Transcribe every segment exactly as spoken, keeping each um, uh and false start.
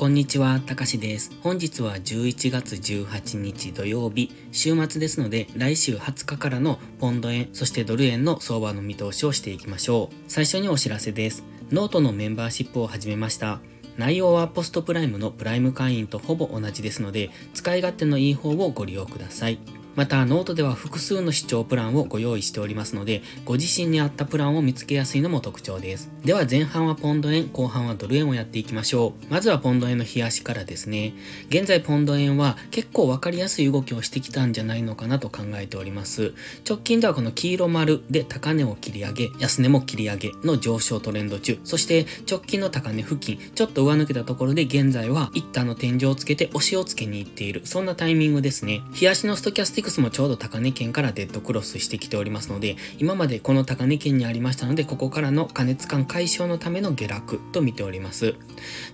こんにちは、たかしです。本日はじゅういちがつじゅうはちにち土曜日、週末ですので来週はつかからのポンド円、そしてドル円の相場の見通しをしていきましょう。最初にお知らせです。ノートのメンバーシップを始めました。内容はポストプライムのプライム会員とほぼ同じですので、使い勝手のいい方をご利用ください。またノートでは複数の視聴プランをご用意しておりますので、ご自身に合ったプランを見つけやすいのも特徴です。では前半はポンド円、後半はドル円をやっていきましょう。まずはポンド円の日足からですね。現在ポンド円は結構わかりやすい動きをしてきたんじゃないのかなと考えております。直近ではこの黄色丸で高値を切り上げ、安値も切り上げの上昇トレンド中、そして直近の高値付近ちょっと上抜けたところで、現在は一旦の天井をつけて押しをつけに行っている、そんなタイミングですね。日足のストキャスティエフエックス もちょうど高値圏からデッドクロスしてきておりますので、今までこの高値圏にありましたので、ここからの過熱感解消のための下落と見ております。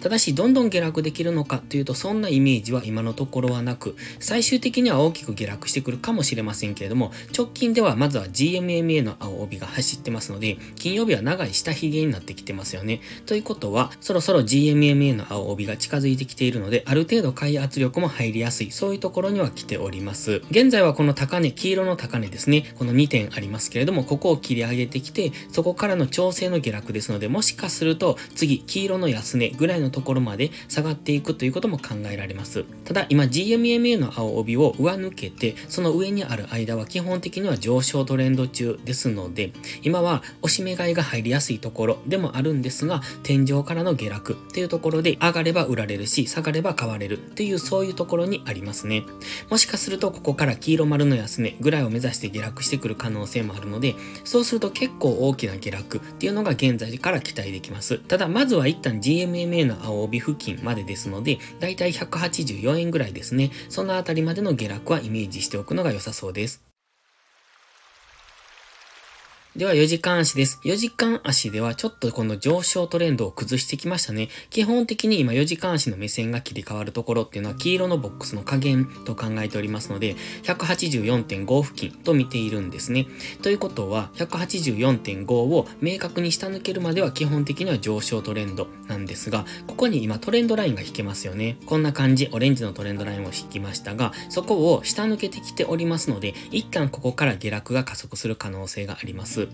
ただしどんどん下落できるのかというと、そんなイメージは今のところはなく、最終的には大きく下落してくるかもしれませんけれども、直近ではまずは ジーエムエムエー の青帯が走ってますので、金曜日は長い下髭になってきてますよね。ということはそろそろ ジーエムエムエー の青帯が近づいてきているので、ある程度買い圧力も入りやすい、そういうところには来ております。現在現在はこの高値、黄色の高値ですね、このにてんありますけれども、ここを切り上げてきて、そこからの調整の下落ですので、もしかすると次黄色の安値ぐらいのところまで下がっていくということも考えられます。ただ今 ジーエムエムエー の青帯を上抜けて、その上にある間は基本的には上昇トレンド中ですので、今は押し目買いが入りやすいところでもあるんですが、天井からの下落っていうところで、上がれば売られるし、下がれば買われるっていう、そういうところにありますね。もしかするとここから黄色丸の安値ぐらいを目指して下落してくる可能性もあるので、そうすると結構大きな下落っていうのが現在から期待できます。ただまずは一旦 ジーエムエムエー の青帯付近までですので、だいたいひゃくはちじゅうよえんぐらいですね。そのあたりまでの下落はイメージしておくのが良さそうです。ではよじかん足です。よじかん足ではちょっとこの上昇トレンドを崩してきましたね。基本的に今よじかん足の目線が切り替わるところっていうのは黄色のボックスの下限と考えておりますので、ひゃくはちじゅうよんてんご 付近と見ているんですね。ということは ひゃくはちじゅうよんてんご を明確に下抜けるまでは基本的には上昇トレンドなんですが、ここに今トレンドラインが引けますよね。こんな感じ、オレンジのトレンドラインを引きましたが、そこを下抜けてきておりますので、一旦ここから下落が加速する可能性があります。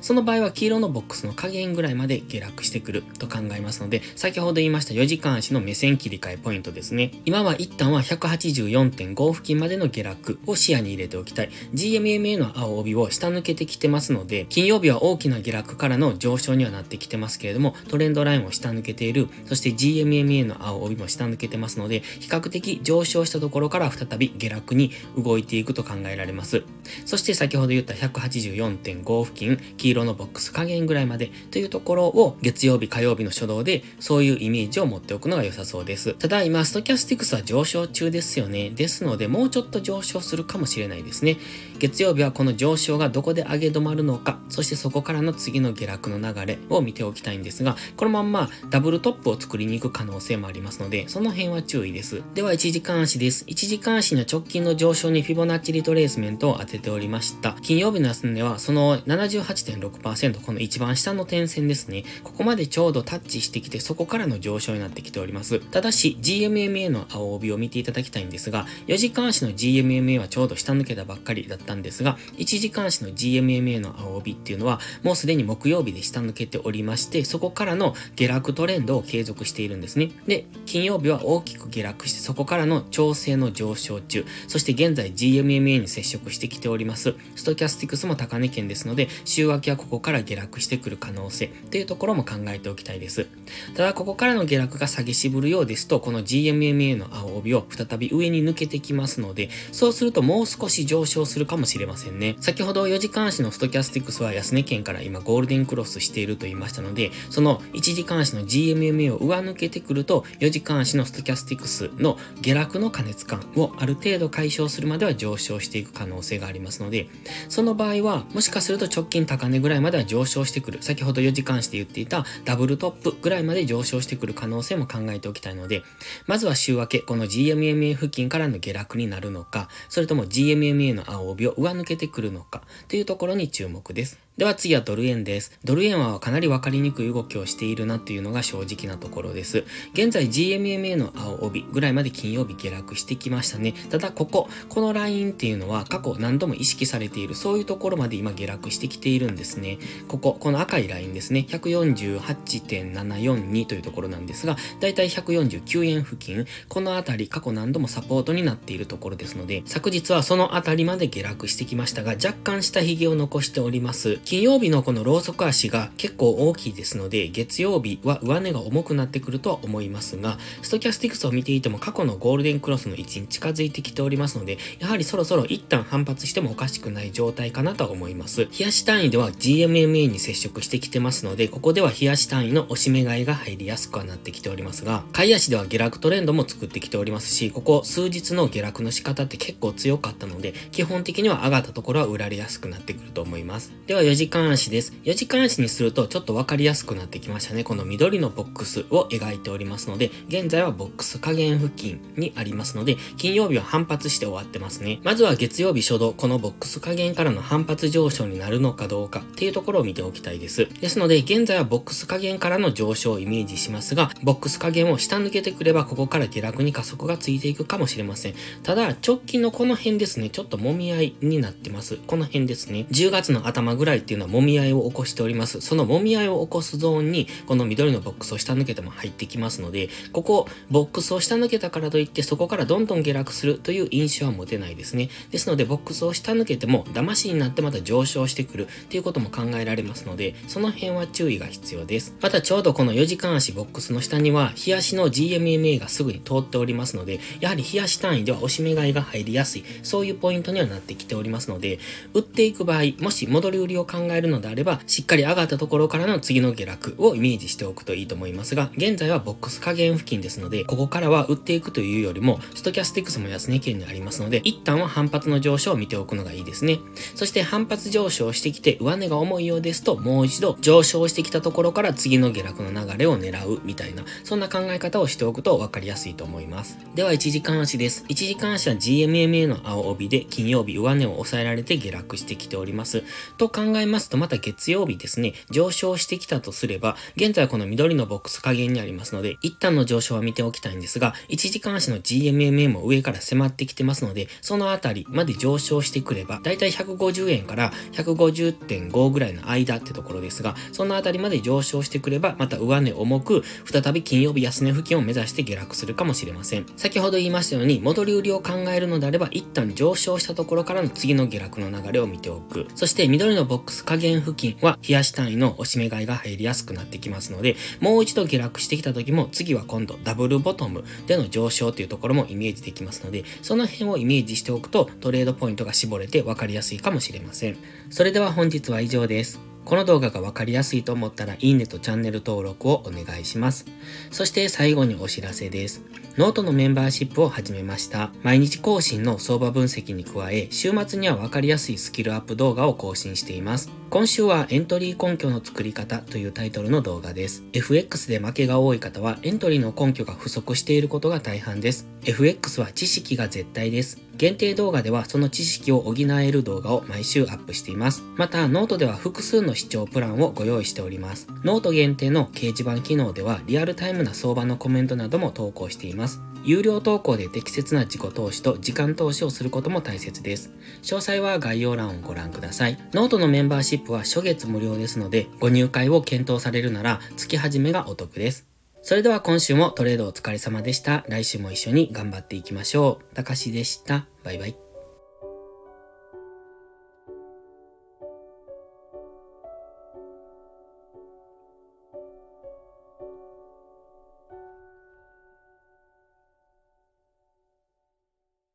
その場合は黄色のボックスの下限ぐらいまで下落してくると考えますので、先ほど言いましたよじかん足の目線切り替えポイントですね。今は一旦は ひゃくはちじゅうよんてんご 付近までの下落を視野に入れておきたい。 ジーエムエムエー の青帯を下抜けてきてますので、金曜日は大きな下落からの上昇にはなってきてますけれども、トレンドラインを下抜けている、そして ジーエムエムエー の青帯も下抜けてますので、比較的上昇したところから再び下落に動いていくと考えられます。そして先ほど言った ひゃくはちじゅうよんてんご 付近、黄色のボックス下限ぐらいまでというところを、月曜日火曜日の初動でそういうイメージを持っておくのが良さそうです。ただ今ストキャスティクスは上昇中ですよね。ですのでもうちょっと上昇するかもしれないですね。月曜日はこの上昇がどこで上げ止まるのか、そしてそこからの次の下落の流れを見ておきたいんですが、このまんまダブルトップを作りに行く可能性もありますので、その辺は注意です。ではいちじかん足です。いちじかん足の直近の上昇にフィボナッチリトレースメントを当てておりました。金曜日の安値はその ななじゅうはちてんろくパーセント、 この一番下の点線ですね。ここまでちょうどタッチしてきて、そこからの上昇になってきております。ただし ジーエムエムエー の青帯を見ていただきたいんですが、よじかん足の ジーエムエムエー はちょうど下抜けたばっかりだったんですが、いちじかん足の ジーエムエムエー の青帯っていうのはもうすでに木曜日で下抜けておりまして、そこからの下落トレンドを継続しているんですね。で金曜日は大きく下落して、そこからの調整の上昇中、そして現在 ジーエムエムエー に接触してきております。ストキャスティクスも高値圏ですので、週明けはここから下落してくる可能性というところも考えておきたいです。ただここからの下落が下げ渋るようですと、この ジーエムエムエー の青帯を再び上に抜けてきますので、そうするともう少し上昇するかもしれませんね。先ほどよじかん足のストキャスティクスは安値圏から今ゴールデンクロスしていると言いましたので、そのいちじかん足の ジーエムエムエー を上抜けてくると、よじかん足のストキャスティクスの下落の過熱感をある程度解消するまでは上昇していく可能性がありますので、その場合はもしかすると直近高値ぐらいまでは上昇してくる、先ほどよじかん足で言っていたダブルトップぐらいまで上昇してくる可能性も考えておきたいので、まずは週明けこの ジーエムエムエー 付近からの下落になるのか、それとも ジーエムエムエー の青帯を上抜けてくるのかというところに注目です。では次はドル円です。ドル円はかなり分かりにくい動きをしているなというのが正直なところです。現在 ジーエムエムエー の青帯ぐらいまで金曜日下落してきましたね。ただここ、このラインっていうのは過去何度も意識されている、そういうところまで今下落してきているんですね。ここ、この赤いラインですね。ひゃくよんじゅうはちてんななよんに というところなんですが、だいたいひゃくよんじゅうきゅうえん付近、このあたり過去何度もサポートになっているところですので、昨日はそのあたりまで下落してきましたが、若干下髭を残しております。金曜日のこのローソク足が結構大きいですので、月曜日は上値が重くなってくるとは思いますが、ストキャスティクスを見ていても過去のゴールデンクロスの位置に近づいてきておりますので、やはりそろそろ一旦反発してもおかしくない状態かなと思います。日足単位では ジーエムエムエー に接触してきてますので、ここでは日足単位の押し目買いが入りやすくはなってきておりますが、買い足では下落トレンドも作ってきておりますし、ここ数日の下落の仕方って結構強かったので、基本的には上がったところは売られやすくなってくると思います。ではよじかん足です。よじかん足にするとちょっとわかりやすくなってきましたね。この緑のボックスを描いておりますので、現在はボックス下限付近にありますので、金曜日は反発して終わってますね。まずは月曜日初動、このボックス下限からの反発上昇になるのかどうかっていうところを見ておきたいです。ですので、現在はボックス下限からの上昇をイメージしますが、ボックス下限を下抜けてくれば、ここから下落に加速がついていくかもしれません。ただ、直近のこの辺ですね、ちょっと揉み合いになってます。この辺ですね。じゅうがつの頭ぐらいっていうのは揉み合いを起こしております。その揉み合いを起こすゾーンに、この緑のボックスを下抜けても入ってきますので、ここ、ボックスを下抜けたからといって、そこからどんどん下落するという印象は持てないですね。ですので、ボックスを下抜けても、騙しになってまた上昇してくるっていうことも考えられますので、その辺は注意が必要です。また、ちょうどこのよじかん足ボックスの下には、日足の ジーエムエムエー がすぐに通っておりますので、やはり日足単位では押し目買いが入りやすい、そういうポイントにはなってきておりますので、売っていく場合、もし戻り売りを考えるのであれば、しっかり上がったところからの次の下落をイメージしておくといいと思いますが、現在はボックス下限付近ですので、ここからは売っていくというよりも、ストキャスティクスも安値圏にありますので、一旦は反発の上昇を見ておくのがいいですね。そして反発上昇してきて上値が重いようですと、もう一度上昇してきたところから次の下落の流れを狙うみたいな、そんな考え方をしておくと分かりやすいと思います。ではいちじかん足です。いちじかん足は ジーエムエムエー の青帯で金曜日上値を抑えられて下落してきております。と考えますと、また月曜日ですね、上昇してきたとすれば、現在はこの緑のボックス下限にありますので、一旦の上昇は見ておきたいんですが、いちじかん足の ジーエムエムエー も上から迫ってきてますので、そのあたりまで上昇してくれば、だいたいひゃくごじゅうえんから ひゃくごじゅうてんご ぐらいの間ってところですが、そのあたりまで上昇してくれば、また上値重く、再び金曜日安値付近を目指して下落するかもしれません。先ほど言いましたように、戻り売りを考えるのであれば、一旦上昇したところからの次の下落の流れを見ておく。そして緑のボックス下限付近は日足単位の押し目買いが入りやすくなってきますので、もう一度下落してきた時も、次は今度ダブルボトムでの上昇というところもイメージできますので、その辺をイメージしておくとトレードポイントが絞れて分かりやすいかもしれません。それでは本日は以上です。この動画が分かりやすいと思ったら、いいねとチャンネル登録をお願いします。そして最後にお知らせです。ノートのメンバーシップを始めました。毎日更新の相場分析に加え、週末には分かりやすいスキルアップ動画を更新しています。今週はエントリー根拠の作り方というタイトルの動画です。エフエックス で負けが多い方は、エントリーの根拠が不足していることが大半です。エフエックス は知識が絶対です。限定動画ではその知識を補える動画を毎週アップしています。また、ノートでは複数の視聴プランをご用意しております。ノート限定の掲示板機能では、リアルタイムな相場のコメントなども投稿しています。有料投稿で適切な自己投資と時間投資をすることも大切です。詳細は概要欄をご覧ください。ノートのメンバーシップは初月無料ですので、ご入会を検討されるなら月始めがお得です。それでは今週もトレードお疲れ様でした。来週も一緒に頑張っていきましょう。たかしでした。バイバイ。